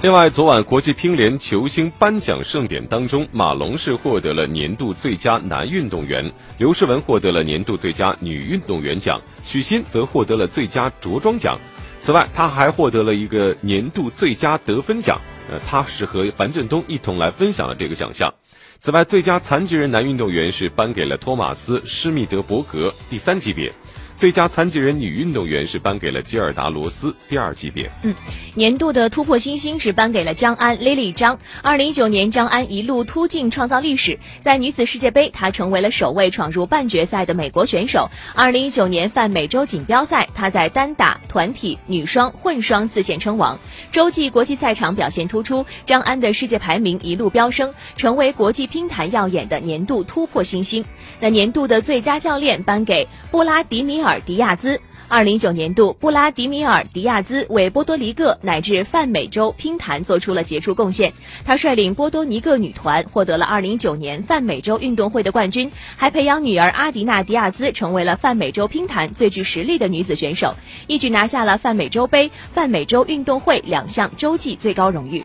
另外，昨晚国际乒联球星颁奖盛典当中，马龙是获得了年度最佳男运动员，刘诗雯获得了年度最佳女运动员奖，许昕则获得了最佳着装奖。此外，他还获得了一个年度最佳得分奖，他是和樊振东一同来分享了这个奖项。此外，最佳残疾人男运动员是颁给了托马斯·施密德伯格，第三级别。最佳残疾人女运动员是颁给了吉尔达·罗斯，第二级别。年度的突破新星是颁给了张安 Lily 张。2019年，张安一路突进，创造历史。在女子世界杯，她成为了首位闯入半决赛的美国选手。2019年泛美洲锦标赛，她在单打、团体、女双、混双四线称王。洲际国际赛场表现突出，张安的世界排名一路飙升，成为国际乒坛耀眼的年度突破新星。那年度的最佳教练颁给布拉迪米尔迪亚兹。2019年度，布拉迪米尔·迪亚兹为波多黎各乃至泛美洲乒坛做出了杰出贡献。他率领波多黎各女团获得了2009年泛美洲运动会的冠军，还培养女儿阿迪娜·迪亚兹成为了泛美洲乒坛最具实力的女子选手，一举拿下了泛美洲杯、泛美洲运动会两项洲际最高荣誉。